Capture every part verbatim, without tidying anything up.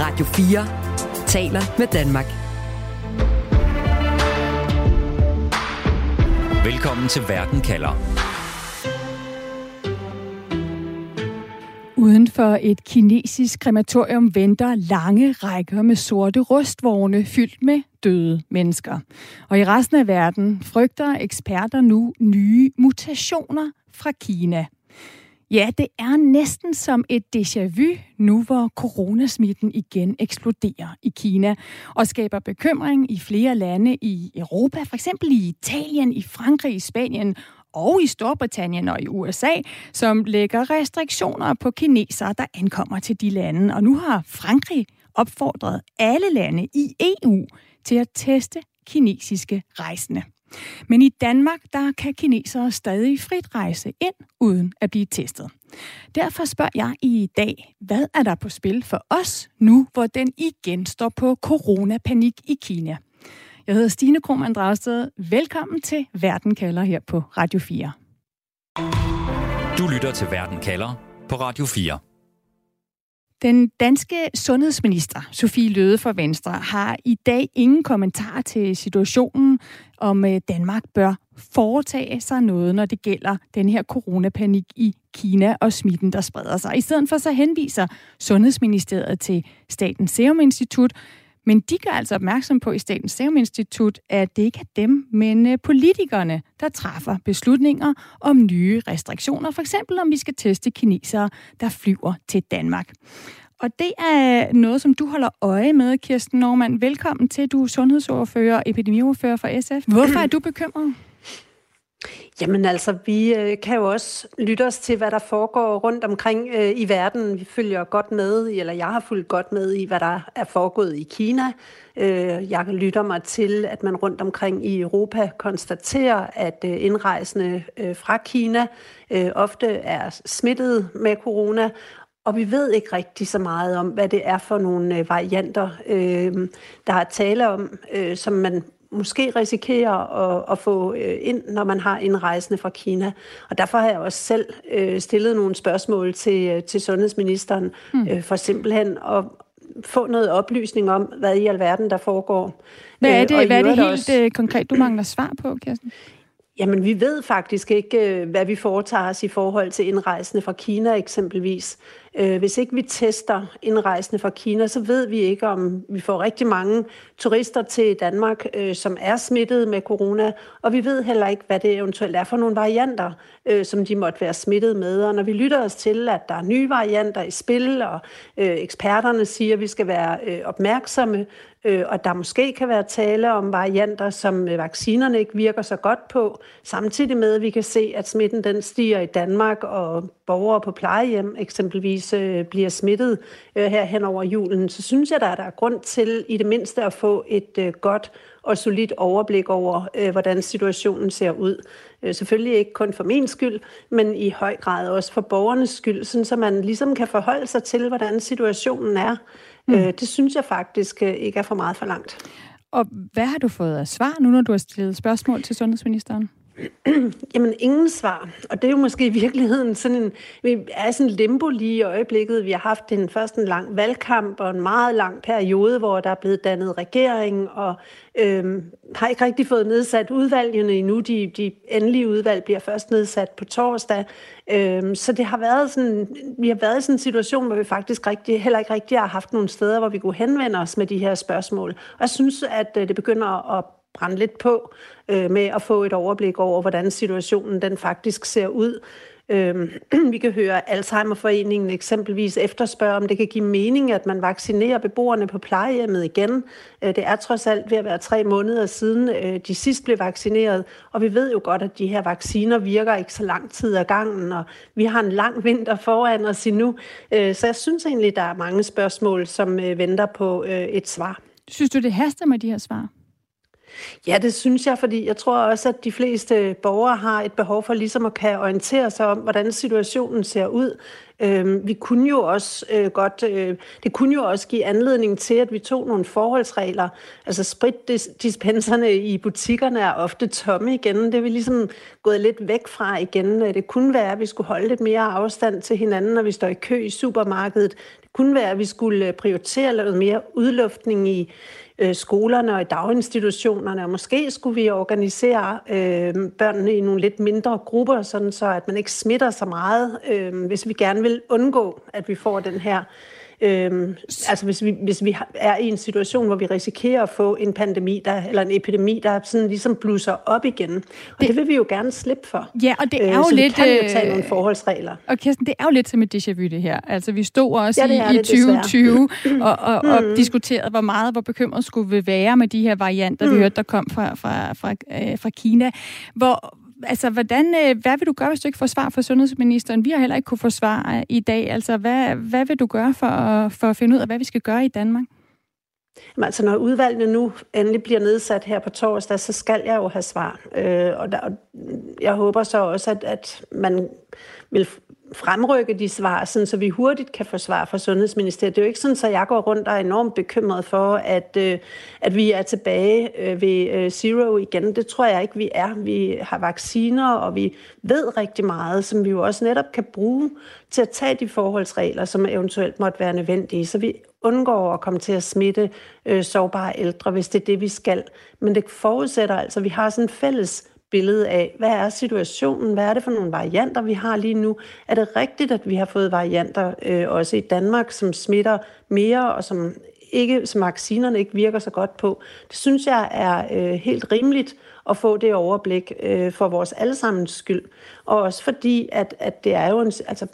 Radio fire taler med Danmark. Velkommen til Verden kalder. Uden for et kinesisk krematorium venter lange rækker med sorte rustvogne fyldt med døde mennesker. Og i resten af verden frygter eksperter nu nye mutationer fra Kina. Ja, det er næsten som et déjà vu, nu hvor coronasmitten igen eksploderer i Kina og skaber bekymring i flere lande i Europa, for eksempel i Italien, i Frankrig, i Spanien og i Storbritannien og i U S A, som lægger restriktioner på kinesere, der ankommer til de lande. Og nu har Frankrig opfordret alle lande i E U til at teste kinesiske rejsende. Men i Danmark, der kan kinesere stadig frit rejse ind, uden at blive testet. Derfor spørger jeg i dag, hvad er der på spil for os nu, hvor den igen står på coronapanik i Kina? Jeg hedder Stine Krohn Dragsted. Velkommen til Verden kalder her på Radio fire. Du lytter til Verden kalder på Radio fire. Den danske sundhedsminister, Sophie Løhde fra Venstre, har i dag ingen kommentar til situationen, om Danmark bør foretage sig noget, når det gælder den her coronapanik i Kina og smitten, der spreder sig. I stedet for så henviser Sundhedsministeriet til Statens Serum Institut, men de gør altså opmærksom på i Statens Serum Institut, at det ikke er dem, men politikerne, der træffer beslutninger om nye restriktioner. For eksempel om vi skal teste kinesere, der flyver til Danmark. Og det er noget, som du holder øje med, Kirsten Normann. Velkommen til, du er sundhedsordfører og epidemiordfører for S F. Hvorfor er du bekymret? Jamen altså, vi kan jo også lytte os til, hvad der foregår rundt omkring øh, i verden. Vi følger godt med, eller jeg har fulgt godt med i, hvad der er foregået i Kina. Øh, jeg lytter mig til, at man rundt omkring i Europa konstaterer, at øh, indrejsende øh, fra Kina øh, ofte er smittet med corona. Og vi ved ikke rigtig så meget om, hvad det er for nogle øh, varianter, øh, der er tale om, øh, som man måske risikerer at, at få ind, når man har en rejsende fra Kina. Og derfor har jeg også selv øh, stillet nogle spørgsmål til, til sundhedsministeren, mm. øh, for simpelthen at få noget oplysning om, hvad i alverden der foregår. Hvad er det, øh, hvad er det helt også konkret, du mangler svar på, Kirsten? Jamen, vi ved faktisk ikke, hvad vi foretager os i forhold til indrejsende fra Kina eksempelvis. Hvis ikke vi tester indrejsende fra Kina, så ved vi ikke, om vi får rigtig mange turister til Danmark, som er smittet med corona. Og vi ved heller ikke, hvad det eventuelt er for nogle varianter, som de måtte være smittet med. Og når vi lytter os til, at der er nye varianter i spil, og eksperterne siger, at vi skal være opmærksomme, og der måske kan være tale om varianter, som vaccinerne ikke virker så godt på, samtidig med, at vi kan se, at smitten den stiger i Danmark, og borgere på plejehjem eksempelvis bliver smittet her hen over julen, så synes jeg, der er, der er grund til i det mindste at få et godt og solidt overblik over, hvordan situationen ser ud. Selvfølgelig ikke kun for min skyld, men i høj grad også for borgernes skyld, sådan så man ligesom kan forholde sig til, hvordan situationen er. Mm. Det synes jeg faktisk ikke er for meget for langt. Og hvad har du fået af svar nu, når du har stillet spørgsmål til sundhedsministeren? Jamen, ingen svar. Og det er jo måske i virkeligheden sådan en, vi er sådan en limbo lige i øjeblikket. Vi har haft en, først en lang valgkamp og en meget lang periode, hvor der er blevet dannet regering, og øh, har ikke rigtig fået nedsat udvalgene endnu. De, de endelige udvalg bliver først nedsat på torsdag. Øh, så det har været sådan, vi har været i sådan en situation, hvor vi faktisk rigtig, heller ikke rigtig har haft nogle steder, hvor vi kunne henvende os med de her spørgsmål. Og jeg synes, at det begynder at brænde lidt på øh, med at få et overblik over, hvordan situationen den faktisk ser ud. Øh, vi kan høre Alzheimerforeningen eksempelvis efterspørge, om det kan give mening, at man vaccinerer beboerne på plejehjemmet igen. Øh, det er trods alt ved at være tre måneder siden, øh, de sidst blev vaccineret, og vi ved jo godt, at de her vacciner virker ikke så lang tid ad gangen, og vi har en lang vinter foran os endnu. Øh, så jeg synes egentlig, der er mange spørgsmål, som øh, venter på øh, et svar. Synes du, det haster med de her svar? Ja, det synes jeg, fordi jeg tror også, at de fleste borgere har et behov for ligesom at kan orientere sig om, hvordan situationen ser ud. Vi kunne jo også godt, det kunne jo også give anledning til, at vi tog nogle forholdsregler. Altså spritdispenserne i butikkerne er ofte tomme igen. Det er vi ligesom gået lidt væk fra igen. Det kunne være, at vi skulle holde lidt mere afstand til hinanden, når vi står i kø i supermarkedet. Det kunne være, at vi skulle prioritere noget mere udluftning i skolerne og i daginstitutionerne, og måske skulle vi organisere øh, børnene i nogle lidt mindre grupper, sådan så at man ikke smitter så meget, øh, hvis vi gerne vil undgå, at vi får den her, øh, altså hvis vi, hvis vi er i en situation, hvor vi risikerer at få en pandemi, der, eller en epidemi, der sådan ligesom blusser op igen. Og det, det vil vi jo gerne slippe for. Ja, og det er jo øh, så lidt... Så vi kan jo tage nogle forholdsregler. Og Kirsten, det er jo lidt som et déjà vu, det her. Altså, vi stod også ja, i, i tyve tyve og, og, og mm. diskuterede, hvor meget, hvor bekymret skulle vi være med de her varianter, mm. vi hørte, der kom fra, fra, fra, øh, fra Kina. Hvor, altså, hvordan, øh, hvad vil du gøre, hvis du ikke får svar fra sundhedsministeren? Vi har heller ikke kunne få svar i dag. Altså, hvad, hvad vil du gøre for at, for at finde ud af, hvad vi skal gøre i Danmark? Jamen, altså, når udvalgene nu endelig bliver nedsat her på torsdag, så skal jeg jo have svar. Øh, og, der, og jeg håber så også, at, at man vil fremrykke de svar, sådan, så vi hurtigt kan få svar fra Sundhedsministeriet. Det er jo ikke sådan, at jeg går rundt og er enormt bekymret for, at, øh, at vi er tilbage øh, ved øh, zero igen. Det tror jeg ikke, vi er. Vi har vacciner, og vi ved rigtig meget, som vi jo også netop kan bruge til at tage de forholdsregler, som eventuelt måtte være nødvendige. Så vi undgår at komme til at smitte øh, sårbare ældre, hvis det er det, vi skal. Men det forudsætter altså, at vi har sådan en fælles billede af, hvad er situationen, hvad er det for nogle varianter, vi har lige nu. Er det rigtigt, at vi har fået varianter øh, også i Danmark, som smitter mere, og som, ikke, som vaccinerne ikke virker så godt på? Det synes jeg er øh, helt rimeligt at få det overblik øh, for vores allesammens skyld. Og også fordi, at, at det er jo en... Altså,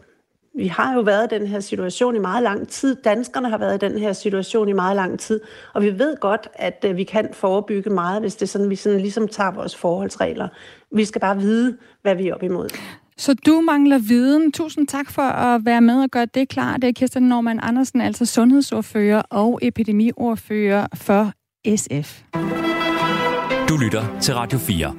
vi har jo været i den her situation i meget lang tid. Danskerne har været i den her situation i meget lang tid. Og vi ved godt, at vi kan forebygge meget, hvis det er sådan, vi sådan ligesom tager vores forholdsregler. Vi skal bare vide, hvad vi er op imod. Så du mangler viden. Tusind tak for at være med og gøre det klart. Det er Kirsten Normann Andersen, altså sundhedsordfører og epidemiordfører for S F. Du lytter til Radio fire.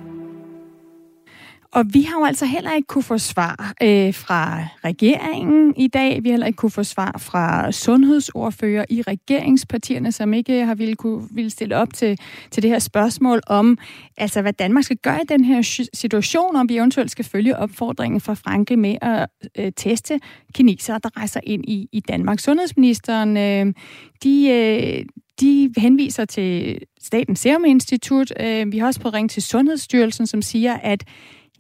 Og vi har jo altså heller ikke kunne få svar øh, fra regeringen i dag. Vi har heller ikke kunne få svar fra sundhedsordfører i regeringspartierne, som ikke har ville, kunne, ville stille op til, til det her spørgsmål om, altså hvad Danmark skal gøre i den her situation, om vi eventuelt skal følge opfordringen fra Frankrig med at øh, teste kinesere, der rejser ind i, i Danmark. Sundhedsministeren, øh, de... Øh, De henviser til Statens Serum Institut. Vi har også prøvet at ringe til Sundhedsstyrelsen, som siger, at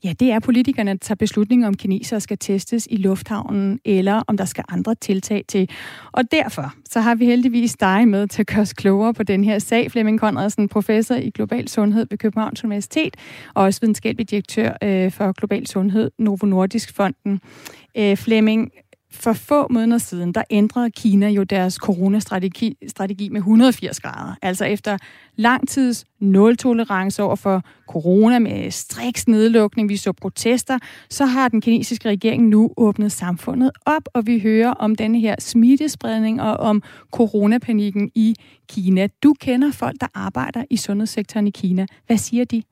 ja, det er politikerne, der tager beslutninger om kinesere skal testes i lufthavnen, eller om der skal andre tiltag til. Og derfor så har vi heldigvis dig med til at gøre os klogere på den her sag. Flemming Konradsen, professor i global sundhed ved Københavns Universitet, og også videnskabelig direktør for global sundhed, Novo Nordisk Fonden. Flemming, for få måneder siden, der ændrede Kina jo deres coronastrategi strategi med et hundrede og firs grader. Altså efter lang tids nul-tolerance over for corona med striks nedlukning, vi så protester, så har den kinesiske regering nu åbnet samfundet op, og vi hører om denne her smittespredning og om coronapanikken i Kina. Du kender folk, der arbejder i sundhedssektoren i Kina. Hvad siger de?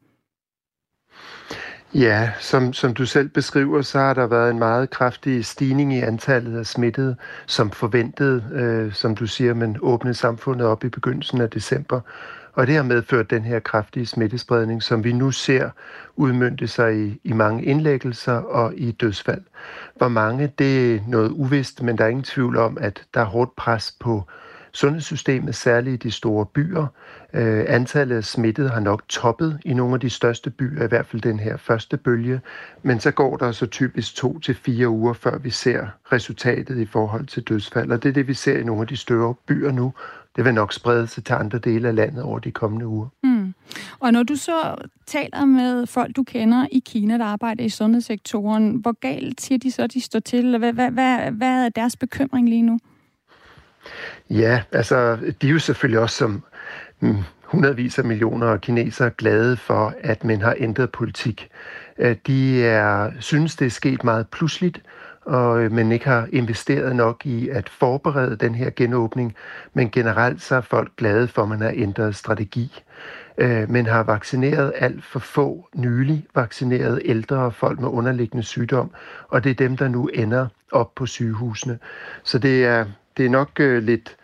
Ja, som, som du selv beskriver, så har der været en meget kraftig stigning i antallet af smittede, som forventet, øh, som du siger, man åbnede samfundet op i begyndelsen af december. Og det har medført den her kraftige smittespredning, som vi nu ser udmønte sig i, i mange indlæggelser og i dødsfald. Hvor mange, det er noget uvist, men der er ingen tvivl om, at der er hårdt pres på sundhedssystemet, særligt i de store byer. Øh, antallet af smittede har nok toppet i nogle af de største byer, i hvert fald den her første bølge. Men så går der så typisk to til fire uger, før vi ser resultatet i forhold til dødsfald. Og det er det, vi ser i nogle af de større byer nu. Det vil nok sprede sig til andre dele af landet over de kommende uger. Mm. Og når du så taler med folk, du kender i Kina, der arbejder i sundhedssektoren, hvor galt siger de så, de står til? Hvad, hvad, hvad, hvad er deres bekymring lige nu? Ja, altså de er jo selvfølgelig også som hmm, hundredvis af millioner af kinesere glade for, at man har ændret politik. De er, synes, det er sket meget pludseligt, og man ikke har investeret nok i at forberede den her genåbning, men generelt så er folk glade for, at man har ændret strategi. øh, men har vaccineret alt for få nylig vaccinerede ældre og folk med underliggende sygdom, og det er dem, der nu ender op på sygehusene. Så det er, det er nok øh, lidt...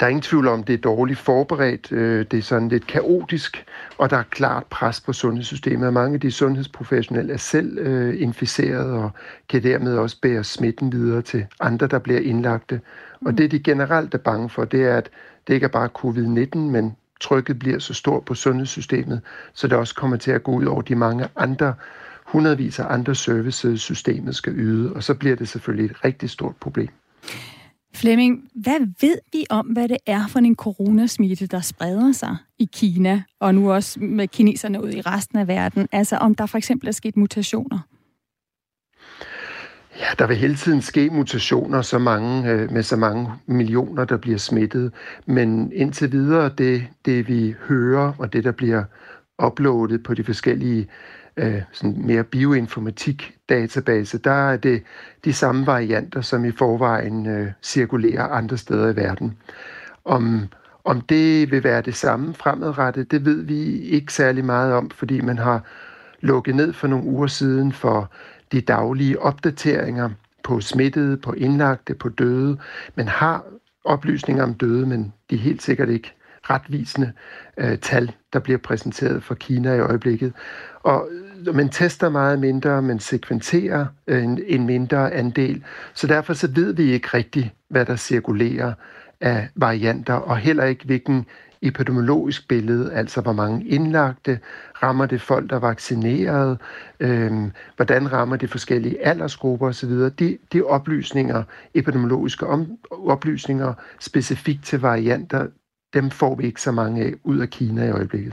Der er ingen tvivl om, det er dårligt forberedt, det er sådan lidt kaotisk, og der er klart pres på sundhedssystemet. Mange af de sundhedsprofessionelle er selv inficeret og kan dermed også bære smitten videre til andre, der bliver indlagte. Og det, de generelt er bange for, det er, at det ikke er bare covid nitten, men trykket bliver så stort på sundhedssystemet, så det også kommer til at gå ud over de mange andre, hundredvis af andre services, systemet skal yde, og så bliver det selvfølgelig et rigtig stort problem. Flemming, hvad ved vi om, hvad det er for en coronasmitte, der spreder sig i Kina, og nu også med kineserne ud i resten af verden? Altså om der for eksempel er sket mutationer? Ja, der vil hele tiden ske mutationer så mange, med så mange millioner, der bliver smittet. Men indtil videre, det, det vi hører og det, der bliver uploadet på de forskellige Øh, sådan mere bioinformatik-database, der er det de samme varianter, som i forvejen øh, cirkulerer andre steder i verden. Om, om det vil være det samme fremadrettet, det ved vi ikke særlig meget om, fordi man har lukket ned for nogle uger siden for de daglige opdateringer på smittede, på indlagte, på døde. Man har oplysninger om døde, men de er helt sikkert ikke retvisende øh, tal, der bliver præsenteret for Kina i øjeblikket. Og man tester meget mindre, man sekventerer en, en mindre andel, så derfor så ved vi ikke rigtigt, hvad der cirkulerer af varianter, og heller ikke, hvilken epidemiologisk billede, altså hvor mange indlagte, rammer det folk, der er vaccineret, øh, hvordan rammer det forskellige aldersgrupper osv. De, de oplysninger, epidemiologiske om, oplysninger specifikt til varianter, dem får vi ikke så mange af ud af Kina i øjeblikket.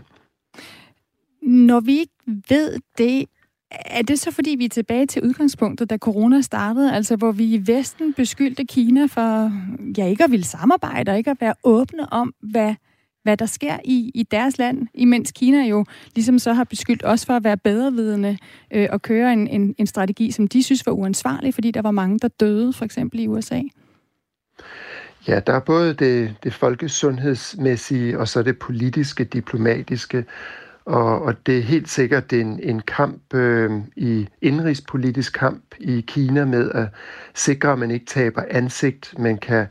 Når vi ikke ved det, er det så fordi, vi er tilbage til udgangspunktet, da corona startede, altså hvor vi i Vesten beskyldte Kina for ja, ikke at ville samarbejde og ikke at være åbne om, hvad, hvad der sker i, i deres land, imens Kina jo ligesom så har beskyldt os for at være bedrevidende øh, og køre en, en, en strategi, som de synes var uansvarlig, fordi der var mange, der døde, for eksempel i U S A? Ja, der er både det, det folkesundhedsmæssige og så det politiske, diplomatiske, og, og det er helt sikkert en, en kamp, øh, i indenrigspolitisk kamp i Kina med at sikre, at man ikke taber ansigt, man kan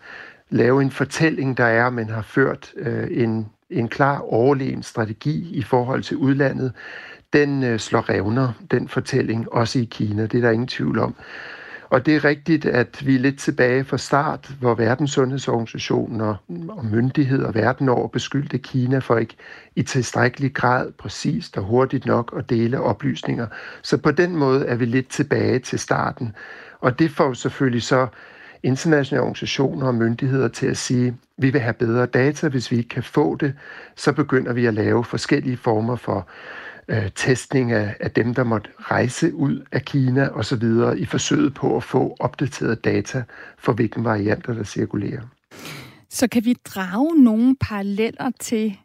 lave en fortælling, der er, at man har ført øh, en, en klar overlegen strategi i forhold til udlandet. Den øh, slår revner, den fortælling, også i Kina, det er der ingen tvivl om. Og det er rigtigt, at vi er lidt tilbage fra start, hvor Verdens Sundhedsorganisation og myndigheder verden over beskyldte Kina for ikke i tilstrækkelig grad præcist og hurtigt nok at dele oplysninger. Så på den måde er vi lidt tilbage til starten. Og det får selvfølgelig så internationale organisationer og myndigheder til at sige, at vi vil have bedre data, hvis vi ikke kan få det, så begynder vi at lave forskellige former for testning af, af dem, der måtte rejse ud af Kina osv. i forsøget på at få opdateret data for, hvilke varianter, der cirkulerer. Så kan vi drage nogle paralleller til,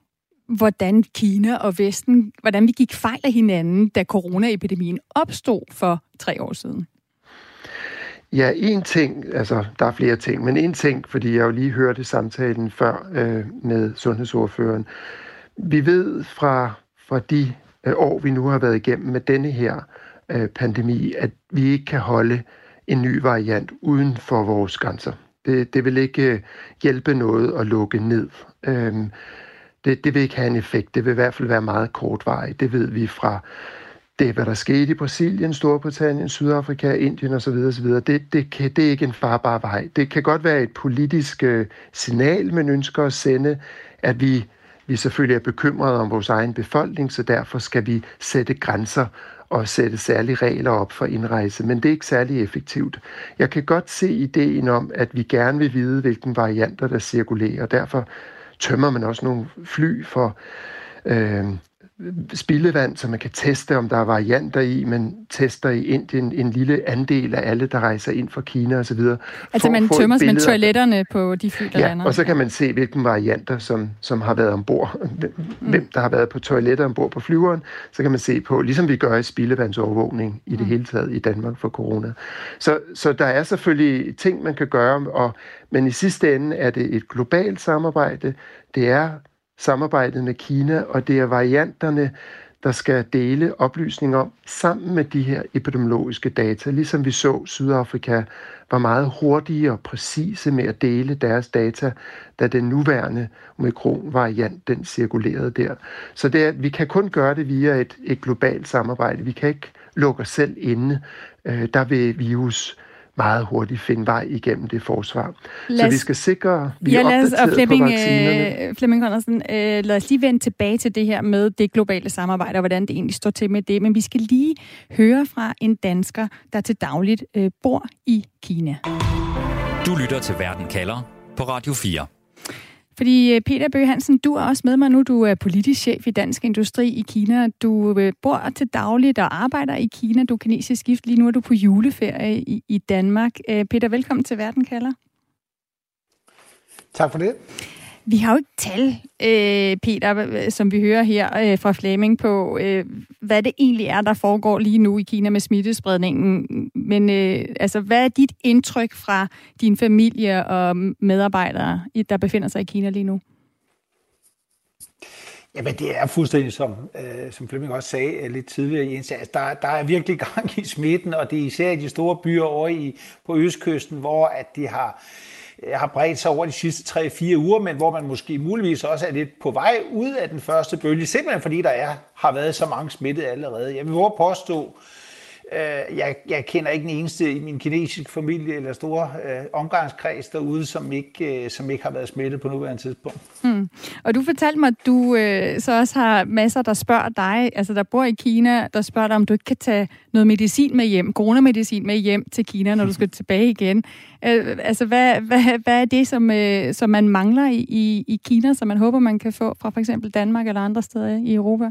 hvordan Kina og Vesten, hvordan vi gik fejl af hinanden, da coronaepidemien opstod for tre år siden? Ja, en ting, altså der er flere ting, men en ting, fordi jeg jo lige hørte samtalen før øh, med sundhedsordføreren. Vi ved fra, fra de år, vi nu har været igennem med denne her øh, pandemi, at vi ikke kan holde en ny variant uden for vores grænser. Det, det vil ikke øh, hjælpe noget at lukke ned. Øhm, det, det vil ikke have en effekt. Det vil i hvert fald være meget kortvarigt. Det ved vi fra det, hvad der skete i Brasilien, Storbritannien, Sydafrika, Indien osv. osv. Det, det, kan, det er ikke en farbar vej. Det kan godt være et politisk øh, signal, man ønsker at sende, at vi Vi selvfølgelig er bekymrede om vores egen befolkning, så derfor skal vi sætte grænser og sætte særlige regler op for indrejse, men det er ikke særlig effektivt. Jeg kan godt se ideen om, at vi gerne vil vide, hvilke varianter der cirkulerer, og derfor tømmer man også nogle fly for øh, spildevand, så man kan teste, om der er varianter i, men tester i Indien en lille andel af alle, der rejser ind fra Kina osv. Altså man tømmer man toiletterne på de fly, der ja, lander. Og så kan man se, hvilke varianter, som, som har været ombord. Hvem, mm. der har været på toiletter ombord på flyveren, så kan man se på, ligesom vi gør i spildevandsovervågning i det mm. hele taget i Danmark for corona. Så, så der er selvfølgelig ting, man kan gøre, og, men i sidste ende er det et globalt samarbejde. Det er samarbejdet med Kina, og det er varianterne, der skal dele oplysninger om, sammen med de her epidemiologiske data, ligesom vi så Sydafrika var meget hurtige og præcise med at dele deres data, da den nuværende omikron-variant, den cirkulerede der. Så det er, vi kan kun gøre det via et, et globalt samarbejde. Vi kan ikke lukke os selv inde. Øh, der vil virus meget hurtigt finde vej igennem det forsvar. Os, så vi skal sikre, vi ja, er opdateret Flemming, på vaccinerne. Øh, Flemming Konradsen, øh, lad os lige vende tilbage til det her med det globale samarbejde, og hvordan det egentlig står til med det. Men vi skal lige høre fra en dansker, der til dagligt øh, bor i Kina. Du lytter til Verden kalder på Radio fire. Fordi Peter Bøghansen, du er også med mig nu. Du er politisk chef i Dansk Industri i Kina. Du bor til dagligt og arbejder i Kina. Du er kinesisk gift. Lige nu er du på juleferie i, i Danmark. Peter, velkommen til Verden kalder. Tak for det. Vi har jo ikke tal, Peter, som vi hører her fra Flemming, på, hvad det egentlig er, der foregår lige nu i Kina med smittespredningen. Men altså, hvad er dit indtryk fra din familie og medarbejdere, der befinder sig i Kina lige nu? Jamen, det er fuldstændig, som, som Flemming også sagde lidt tidligere i indsats. Der, der er virkelig gang i smitten, og det er især i de store byer over i, på østkysten, hvor at de har... har bredt sig over de sidste tre til fire uger, men hvor man måske muligvis også er lidt på vej ud af den første bølge, simpelthen fordi der er, har været så mange smittede allerede. Jeg vil våge påstå, øh, jeg, jeg kender ikke den eneste i min kinesiske familie eller store øh, omgangskreds derude, som ikke, øh, som ikke har været smittet på nuværende tidspunkt. Mm. Og du fortalte mig, at du øh, så også har masser, der spørger dig, altså der bor i Kina, der spørger dig, om du ikke kan tage noget medicin med hjem, coronamedicin med hjem til Kina, når du skal tilbage igen. Øh, altså, hvad, hvad, hvad er det, som, øh, som man mangler i, i, i Kina, som man håber, man kan få fra for eksempel Danmark eller andre steder i Europa?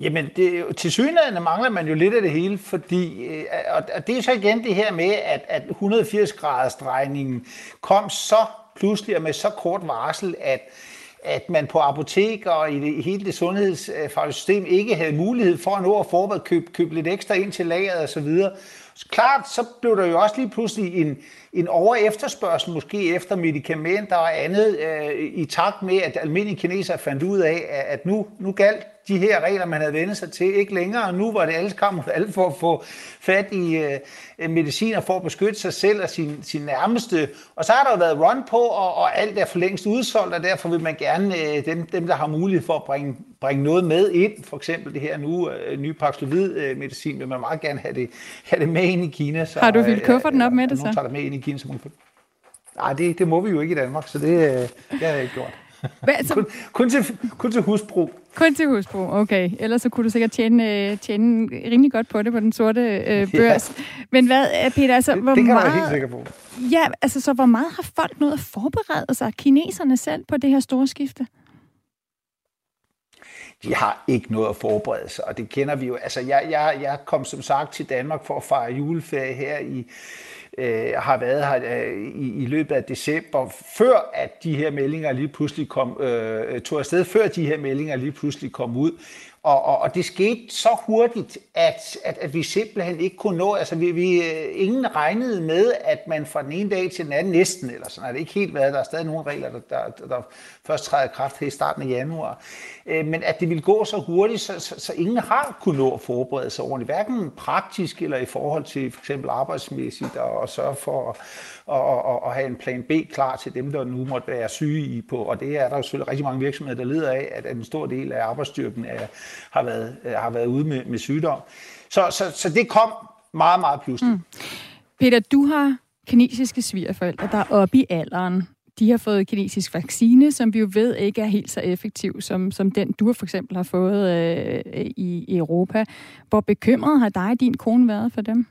Jamen, det, til synligheden mangler man jo lidt af det hele, fordi, øh, og, og det er så igen det her med, at, at hundrede og firs graders drejningen kom så pludselig og med så kort varsel, at at man på apoteker og i det, hele det sundhedsfaglige system ikke havde mulighed for at nå at forberede, købe, købe lidt ekstra ind til lageret og så videre. Så klart, så blev der jo også lige pludselig en, en over-efterspørgsel, måske efter medicamenter og andet, øh, i takt med, at almindelige kinesere fandt ud af, at nu, nu galt de her regler, man havde vendt sig til, ikke længere. Og nu var det alles kamp mod alle for at få fat i øh, mediciner for at beskytte sig selv og sin, sin nærmeste. Og så har der jo været run på, og, og alt er for længst udsolgt, og derfor vil man gerne, øh, dem, dem der har mulighed for at bringe, bringe noget med ind, for eksempel det her nu, øh, nye Paxlovid-medicin, vil man meget gerne have det, have det med ind i Kina. Så, har du fyldt kufferten øh, op med det så? Nogen tager det med ind i Kina, så man kan... Nej, det, det må vi jo ikke i Danmark, så det, øh, det har jeg ikke gjort. kun, kun, til, kun til husbrug. Kun til husbrug, okay. Ellers så kunne du sikkert tjene, tjene rimelig godt på det på den sorte øh, børs. Ja. Men hvad, Peter, altså, det, hvor det kan meget... Det helt sikker på. Ja, altså, så hvor meget har folk nået at forberede sig, kineserne selv, på det her store skifte? De har ikke noget at forberede sig, og det kender vi jo. Altså, jeg, jeg, jeg kom som sagt til Danmark for at fejre juleferie her i... Øh, har været her øh, i, i løbet af december, før at de her meldinger lige pludselig kom, øh, tog afsted, før de her meldinger lige pludselig kom ud. Og, og, og det skete så hurtigt, at, at, at vi simpelthen ikke kunne nå, altså vi, vi, ingen regnede med, at man fra den ene dag til den anden næsten, eller sådan har det ikke helt været, der er stadig nogle regler, der, der, der først træder kraft her i starten af januar, øh, men at det ville gå så hurtigt, så, så, så ingen har kunnet nå at forberede sig ordentligt, hverken praktisk eller i forhold til for eksempel arbejdsmæssigt, og, og sørge for at og, og, og have en plan B klar til dem, der nu måtte være syge i på, og det er der jo selvfølgelig rigtig mange virksomheder, der lider af, at en stor del af arbejdsstyrken er har været, har været ude med, med sygdom. Så, så, så det kom meget, meget pludselig. Mm. Peter, du har kinesiske svigerforældre, der er oppe i alderen. De har fået kinesisk vaccine, som vi jo ved ikke er helt så effektiv, som, som den, du for eksempel har fået øh, i, i Europa. Hvor bekymret har dig og din kone været for dem?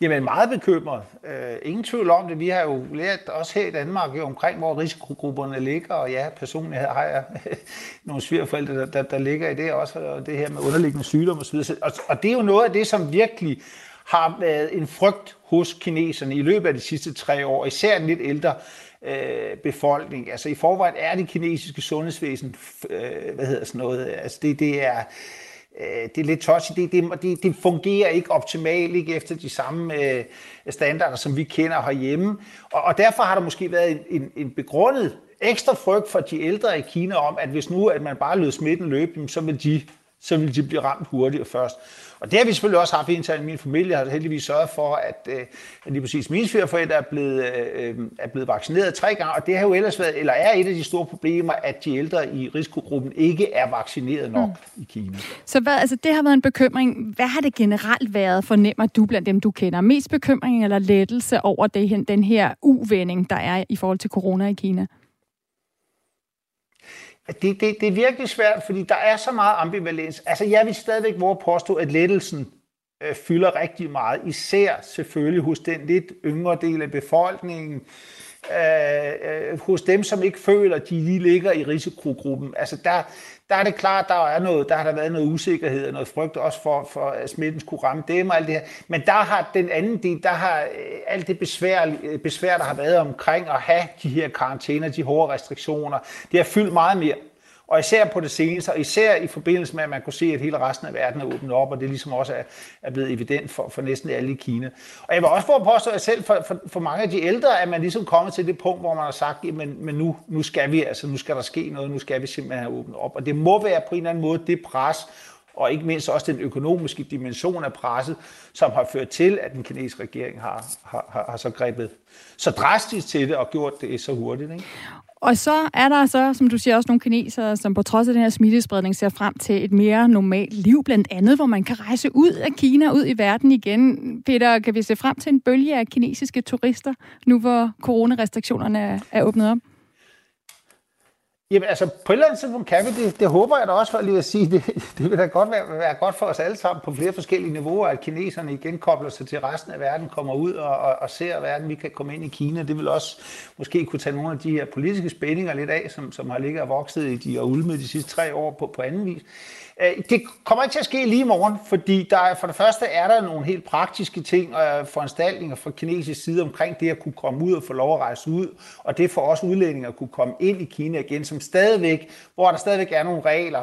Jamen meget bekymret. Øh, ingen tvivl om det. Vi har jo lært også her i Danmark jo, omkring, hvor risikogrupperne ligger, og ja, personligt har jeg nogle svigerforældre, der, der, der ligger i det også, og det her med underliggende sygdom osv. Og, og det er jo noget af det, som virkelig har været en frygt hos kineserne i løbet af de sidste tre år, især den lidt ældre øh, befolkning. Altså i forvejen er det kinesiske sundhedsvæsen, øh, hvad hedder sådan noget, altså det, det er... det er lidt tosset. Det, det, det, det fungerer ikke optimalt, ikke efter de samme øh, standarder, som vi kender herhjemme. Og, og derfor har der måske været en, en, en begrundet ekstra frygt for de ældre i Kina om, at hvis nu at man bare lød smitten løbe, så vil de, så vil de blive ramt hurtigere først. Og det har vi selvfølgelig også haft internt i min familie, har heldigvis sørget for, at, øh, at lige præcis mine svigerforældre er blevet, øh, er blevet vaccineret tre gange, og det har jo ellers været, eller er et af de store problemer, at de ældre i risikogruppen ikke er vaccineret nok mm. i Kina. Så hvad, altså det har været en bekymring. Hvad har det generelt været, fornemmer du blandt dem, du kender? Mest bekymring eller lettelse over det, den her uvending, der er i forhold til corona i Kina? Det, det, det er virkelig svært, fordi der er så meget ambivalens. Altså, jeg vil stadigvæk våge at påstå, at lettelsen øh, fylder rigtig meget, især selvfølgelig hos den lidt yngre del af befolkningen, øh, øh, hos dem, som ikke føler, at de lige ligger i risikogruppen. Altså, der, der er det klart, der er noget, der har der været noget usikkerhed og noget frygt, også for, for at smitten skulle ramme dem og alt det her. Men der har den anden del, der har øh, alt det besvær, øh, besvær, der har været omkring at have de her karantæner, de hårde restriktioner, det har fyldt meget mere. Og især på det seneste, og især i forbindelse med, at man kunne se, at hele resten af verden er åbnet op, og det ligesom også er, er blevet evident for, for næsten alle i Kina. Og jeg vil også få at påstå, at selv for, for, for mange af de ældre, at man ligesom kommet til det punkt, hvor man har sagt, jamen, men nu, nu skal vi, altså nu skal der ske noget, nu skal vi simpelthen have åbnet op. Og det må være på en eller anden måde det pres, og ikke mindst også den økonomiske dimension af presset, som har ført til, at den kinesiske regering har, har, har så grebet så drastisk til det og gjort det så hurtigt, ikke? Og så er der så, som du siger, også nogle kinesere, som på trods af den her smittespredning ser frem til et mere normalt liv, blandt andet, hvor man kan rejse ud af Kina, ud i verden igen. Peter, kan vi se frem til en bølge af kinesiske turister, nu hvor coronarestriktionerne er åbnet op? Jamen altså, på et eller andet tidspunkt kan vi det. Det håber jeg da også for lige at sige. Det, det vil da godt være, være godt for os alle sammen på flere forskellige niveauer, at kineserne igen kobler sig til resten af verden, kommer ud og, og, og ser verden. Vi kan komme ind i Kina. Det vil også måske kunne tage nogle af de her politiske spændinger lidt af, som, som har ligget og vokset i de og ulmet de sidste tre år på, på anden vis. Det kommer ikke til at ske lige i morgen, fordi der, for det første er der nogle helt praktiske ting og foranstaltninger fra kinesisk side omkring det at kunne komme ud og få lov at rejse ud, og det får også udlændinge at kunne komme ind i Kina igen, som stadigvæk, hvor der stadigvæk er nogle regler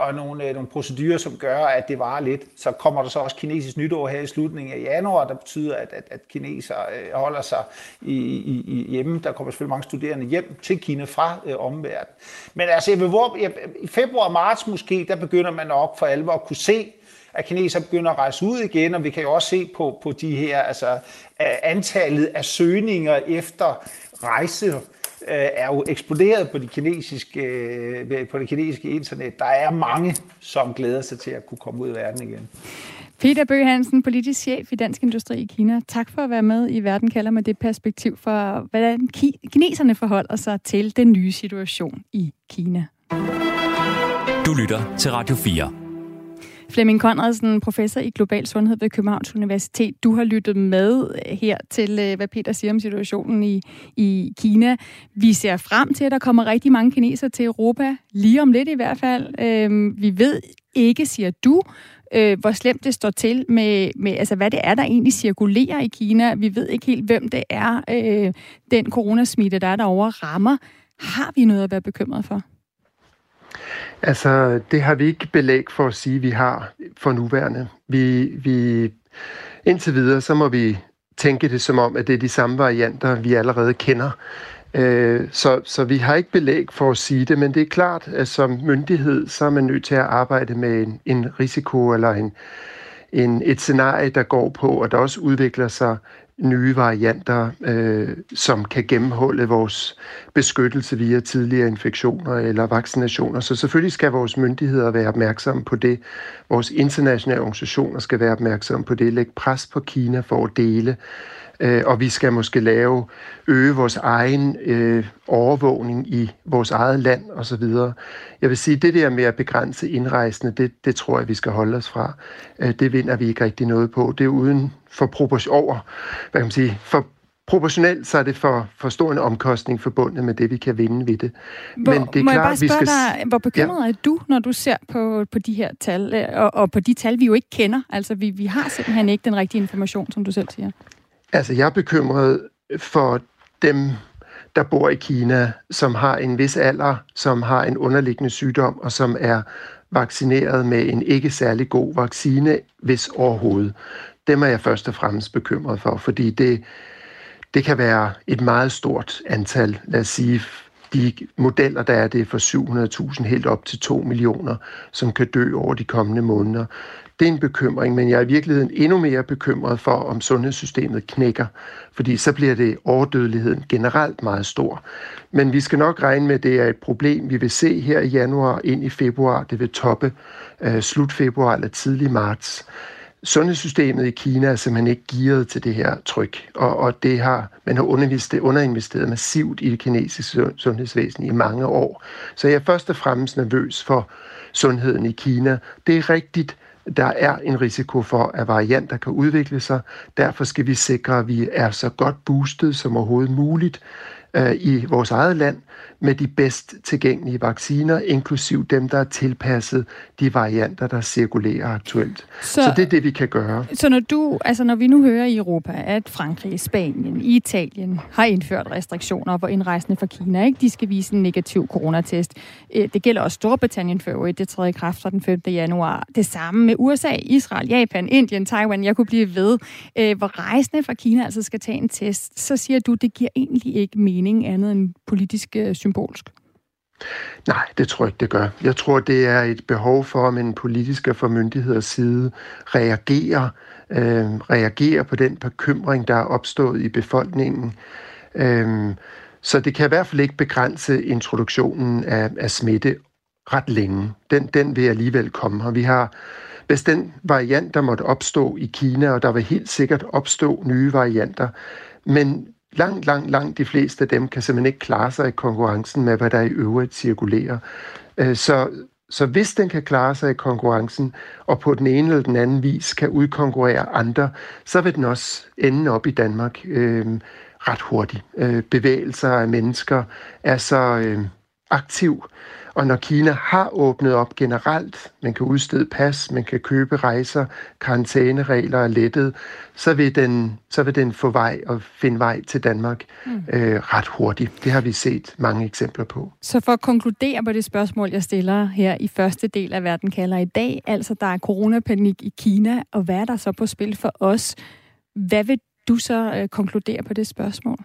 og nogle, nogle procedurer, som gør, at det varer lidt. Så kommer der så også kinesisk nytår her i slutningen af januar, der betyder, at, at, at kinesere holder sig i, i, i hjemme. Der kommer selvfølgelig mange studerende hjem til Kina fra øh, omverdenen. Men altså, jeg vil, hvor, jeg, i februar og marts måske, der begynder man nok for alvor at kunne se, at kinesere begynder at rejse ud igen, og vi kan jo også se på, på de her, altså antallet af søgninger efter rejse, er jo eksploderet på det kinesiske, på det kinesiske internet. Der er mange, som glæder sig til at kunne komme ud i verden igen. Peter Bøghansen, politisk chef i Dansk Industri i Kina. Tak for at være med i Verden kalder med det perspektiv for, hvordan kineserne forholder sig til den nye situation i Kina. Du lytter til Radio fire. Flemming Konradsen, professor i global sundhed ved Københavns Universitet. Du har lyttet med her til, hvad Peter siger om situationen i, i Kina. Vi ser frem til, at der kommer rigtig mange kinesere til Europa, lige om lidt i hvert fald. Vi ved ikke, siger du, hvor slemt det står til med, med altså hvad det er, der egentlig cirkulerer i Kina. Vi ved ikke helt, hvem det er, den coronasmitte, der er derovre, rammer. Har vi noget at være bekymret for? Altså, det har vi ikke belæg for at sige, vi har for nuværende. Vi, vi, indtil videre, så må vi tænke det som om, at det er de samme varianter, vi allerede kender. Øh, så, så vi har ikke belæg for at sige det, men det er klart, at som myndighed, så er man nødt til at arbejde med en, en risiko eller en, en, et scenarie, der går på, og der også udvikler sig nye varianter, øh, som kan gennemholde vores beskyttelse via tidligere infektioner eller vaccinationer. Så selvfølgelig skal vores myndigheder være opmærksomme på det. Vores internationale organisationer skal være opmærksomme på det. Læg pres på Kina for at dele. Øh, og vi skal måske lave, øge vores egen øh, overvågning i vores eget land osv. Jeg vil sige, det der med at begrænse indrejsende, det, det tror jeg, vi skal holde os fra. Øh, det vinder vi ikke rigtig noget på. Det er uden for propor- over, hvad kan man sige, for proportionelt, så er det for, for stor en omkostning forbundet med det, vi kan vinde ved det. Hvor, Men det er må klart, jeg bare spørge vi skal... dig, hvor bekymret ja. er du, når du ser på, på de her tal, og, og på de tal, vi jo ikke kender? Altså, vi, vi har simpelthen ikke den rigtige information, som du selv siger. Altså, jeg er bekymret for dem, der bor i Kina, som har en vis alder, som har en underliggende sygdom, og som er vaccineret med en ikke særlig god vaccine, hvis overhovedet. Dem er jeg først og fremmest bekymret for, fordi det, det kan være et meget stort antal. Lad os sige, de modeller, der er det fra syv hundrede tusind helt op til to millioner, som kan dø over de kommende måneder. Det er en bekymring, men jeg er i virkeligheden endnu mere bekymret for, om sundhedssystemet knækker, fordi så bliver det overdødeligheden generelt meget stor. Men vi skal nok regne med, at det er et problem, vi vil se her i januar ind i februar. Det vil toppe øh, slut februar eller tidlig marts. Sundhedssystemet i Kina er simpelthen ikke gearet til det her tryk, og, og det har, man har underinvesteret massivt i det kinesiske sundhedsvæsen i mange år. Så jeg er først og fremmest nervøs for sundheden i Kina. Det er rigtigt, der er en risiko for, at varianter kan udvikle sig. Derfor skal vi sikre, at vi er så godt boostet som overhovedet muligt øh, i vores eget land med de bedst tilgængelige vacciner, inklusiv dem, der er tilpasset de varianter, der cirkulerer aktuelt. Så, så det er det, vi kan gøre. Så når, du, altså når vi nu hører i Europa, at Frankrig, Spanien, Italien har indført restriktioner på indrejsende fra Kina, ikke? De skal vise en negativ coronatest. Det gælder også Storbritannien for øvrigt, det træder i kraft fra den femte januar. Det samme med U S A, Israel, Japan, Indien, Taiwan. Jeg kunne blive ved, hvor rejsende fra Kina altså skal tage en test. Så siger du, det giver egentlig ikke mening andet end politiske symbolsk? Nej, det tror jeg ikke, det gør. Jeg tror, det er et behov for, at en politisk og fra myndigheders side reagerer, øh, reagerer på den bekymring, der er opstået i befolkningen. Øh, så det kan i hvert fald ikke begrænse introduktionen af, af smitte ret længe. Den, den vil alligevel komme, og vi har hvis den variant, der måtte opstå i Kina, og der vil helt sikkert opstå nye varianter, men Langt, langt, langt de fleste af dem kan simpelthen ikke klare sig i konkurrencen med, hvad der i øvrigt cirkulerer. Så, så hvis den kan klare sig i konkurrencen, og på den ene eller den anden vis kan udkonkurrere andre, så vil den også ende op i Danmark øh, ret hurtigt. Bevægelser af mennesker er så øh, aktiv, og når Kina har åbnet op generelt, man kan udstede pas, man kan købe rejser, karantæneregler er lettet, så vil den, så vil den få vej og finde vej til Danmark mm. øh, ret hurtigt. Det har vi set mange eksempler på. Så for at konkludere på det spørgsmål, jeg stiller her i første del af Verden kalder i dag, altså der er coronapanik i Kina, og hvad er der så på spil for os? Hvad vil du så øh, konkludere på det spørgsmål?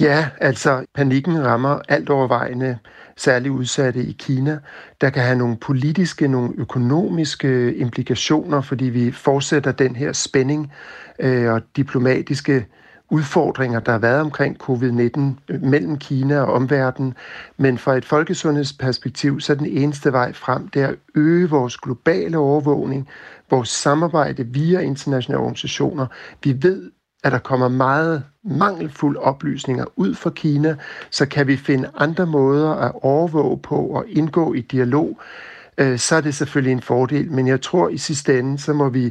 Ja, altså panikken rammer alt overvejende særligt udsatte i Kina. Der kan have nogle politiske, nogle økonomiske implikationer, fordi vi fortsætter den her spænding øh, og diplomatiske udfordringer, der har været omkring covid nitten mellem Kina og omverdenen. Men fra et folkesundhedsperspektiv, så er den eneste vej frem, det er at øge vores globale overvågning, vores samarbejde via internationale organisationer. Vi ved, at der kommer meget mangelfulde oplysninger ud fra Kina, så kan vi finde andre måder at overvåge på og indgå i dialog, så er det selvfølgelig en fordel. Men jeg tror, i sidste ende, så må vi,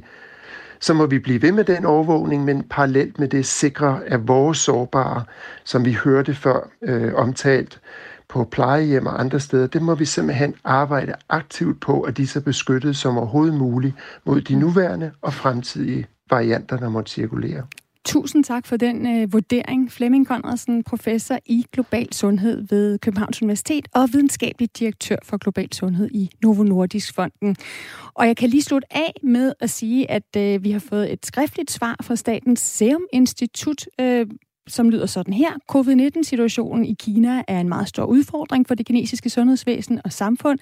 så må vi blive ved med den overvågning, men parallelt med det sikre, at vores sårbare, som vi hørte før øh, omtalt, på plejehjem og andre steder, det må vi simpelthen arbejde aktivt på, at de så beskyttet som overhovedet muligt mod de nuværende og fremtidige varianter, der måtte cirkulere. Tusind tak for den øh, vurdering. Flemming Konradsen, professor i global sundhed ved Københavns Universitet og videnskabelig direktør for global sundhed i Novo Nordisk Fonden. Og jeg kan lige slutte af med at sige, at øh, vi har fået et skriftligt svar fra Statens Serum Institut, øh, som lyder sådan her. covid nitten-situationen i Kina er en meget stor udfordring for det kinesiske sundhedsvæsen og samfund.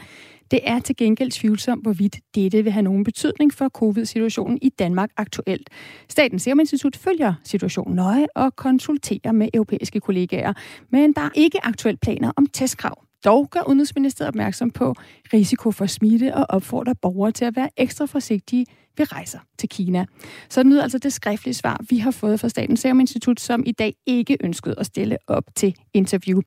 Det er til gengæld tvivlsomt, hvorvidt dette vil have nogen betydning for covid-situationen i Danmark aktuelt. Statens Serum Institut følger situationen nøje og konsulterer med europæiske kollegaer, men der er ikke aktuelle planer om testkrav. Dog gør Udenrigsministeriet opmærksom på risiko for smitte og opfordrer borgere til at være ekstra forsigtige ved rejser til Kina. Så det lyder altså det skriftlige svar, vi har fået fra Statens Serum Institut, som i dag ikke ønskede at stille op til interview.